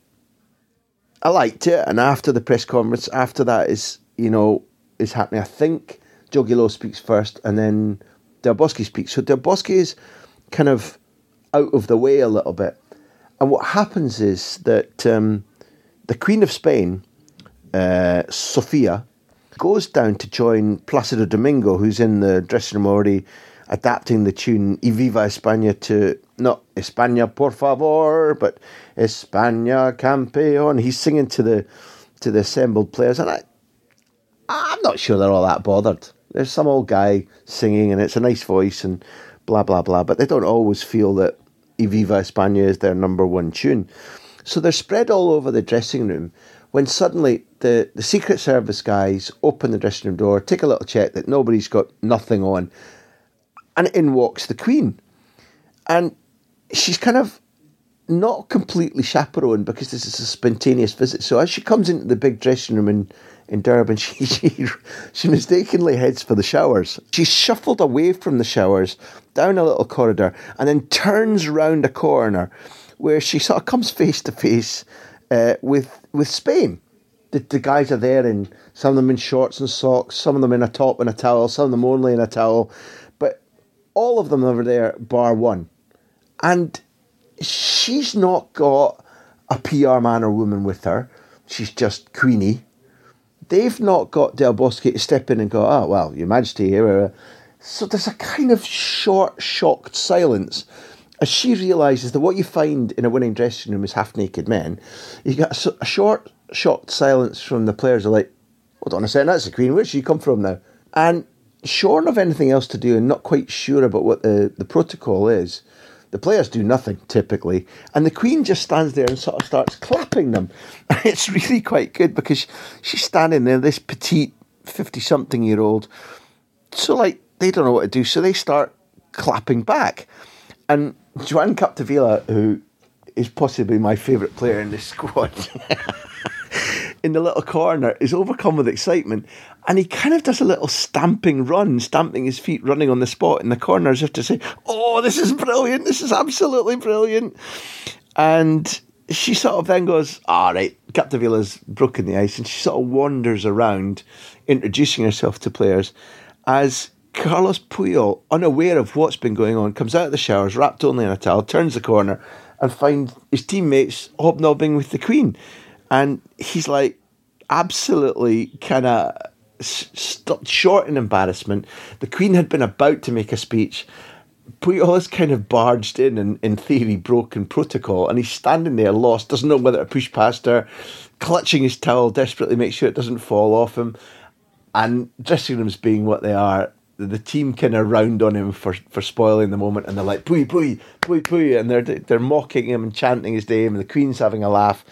I liked it. And after the press conference, after that is, you know, is happening, I think Jogi Löw speaks first and then Del Bosque speaks. So Del Bosque is kind of out of the way a little bit. And what happens is that um, the Queen of Spain, uh, Sofia, goes down to join Plácido Domingo, who's in the dressing room already adapting the tune Y Viva España to, not España por favor, but España campeón. He's singing to the to the assembled players, and I, I'm not sure they're all that bothered. There's some old guy singing, and it's a nice voice, and blah, blah, blah, but they don't always feel that Y Viva España is their number one tune. So they're spread all over the dressing room, when suddenly the, the Secret Service guys open the dressing room door, take a little check that nobody's got nothing on, and in walks the Queen. And she's kind of not completely chaperoned because this is a spontaneous visit. So as she comes into the big dressing room in, in Durban, she, she she mistakenly heads for the showers. She's shuffled away from the showers, down a little corridor, and then turns round a corner where she sort of comes face to face uh, with with Spain. The, the guys are there, and some of them in shorts and socks, some of them in a top and a towel, some of them only in a towel, but all of them over there, bar one. And she's not got a P R man or woman with her. She's just Queenie. They've not got Del Bosque to step in and go, oh, well, Your Majesty here. So there's a kind of short, shocked silence as she realises that what you find in a winning dressing room is half-naked men. You got a, a short, shocked silence from the players. Are like, hold on a second, that's the Queen. Where's she come from now? And shorn of anything else to do and not quite sure about what the, the protocol is, the players do nothing, typically, and the Queen just stands there and sort of starts clapping them. And it's really quite good because she's standing there, this petite fifty-something-year-old. So, like, they don't know what to do, so they start clapping back. And Joan Capdevila, who is possibly my favourite player in this squad, in the little corner, is overcome with excitement, and he kind of does a little stamping run, stamping his feet, running on the spot in the corner as if to say, oh, this is brilliant, this is absolutely brilliant. And she sort of then goes, all right, Capdevila's broken the ice, and she sort of wanders around introducing herself to players as Carles Puyol, unaware of what's been going on, comes out of the showers, wrapped only in a towel, turns the corner and finds his teammates hobnobbing with the Queen. And he's like absolutely kind of st- short in embarrassment. The Queen had been about to make a speech. Puyol has kind of barged in and, in theory, broken protocol. And he's standing there lost, doesn't know whether to push past her, clutching his towel, desperately make sure it doesn't fall off him. And dressing rooms being what they are, the team kind of round on him for, for spoiling the moment, and they're like, Puy, Puy, Puy, Puy. And they're, they're mocking him and chanting his name, and the Queen's having a laugh.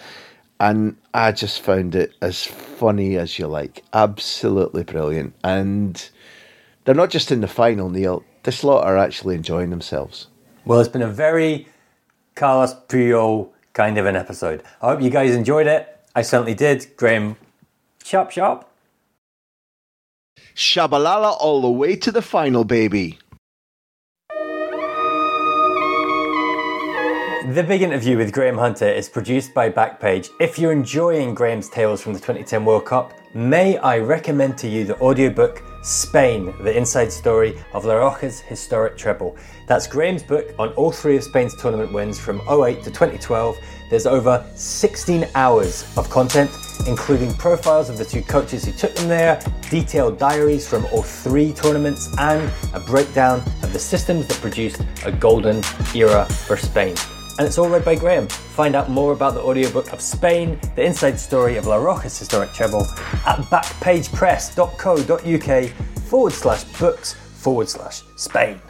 And I just found it as funny as you like. Absolutely brilliant. And they're not just in the final, Neil. This lot are actually enjoying themselves. Well, it's been a very Carles Puyol kind of an episode. I hope you guys enjoyed it. I certainly did. Graham, sharp, sharp. Shabalala all the way to the final, baby. The Big Interview with Graham Hunter is produced by Backpage. If you're enjoying Graham's tales from the twenty ten World Cup, may I recommend to you the audiobook Spain, the inside story of La Roja's historic treble. That's Graham's book on all three of Spain's tournament wins from oh eight to twenty twelve. There's over sixteen hours of content, including profiles of the two coaches who took them there, detailed diaries from all three tournaments, and a breakdown of the systems that produced a golden era for Spain. And it's all read by Graham. Find out more about the audiobook of Spain, the inside story of La Roja's historic treble, at backpagepress.co.uk forward slash books forward slash Spain.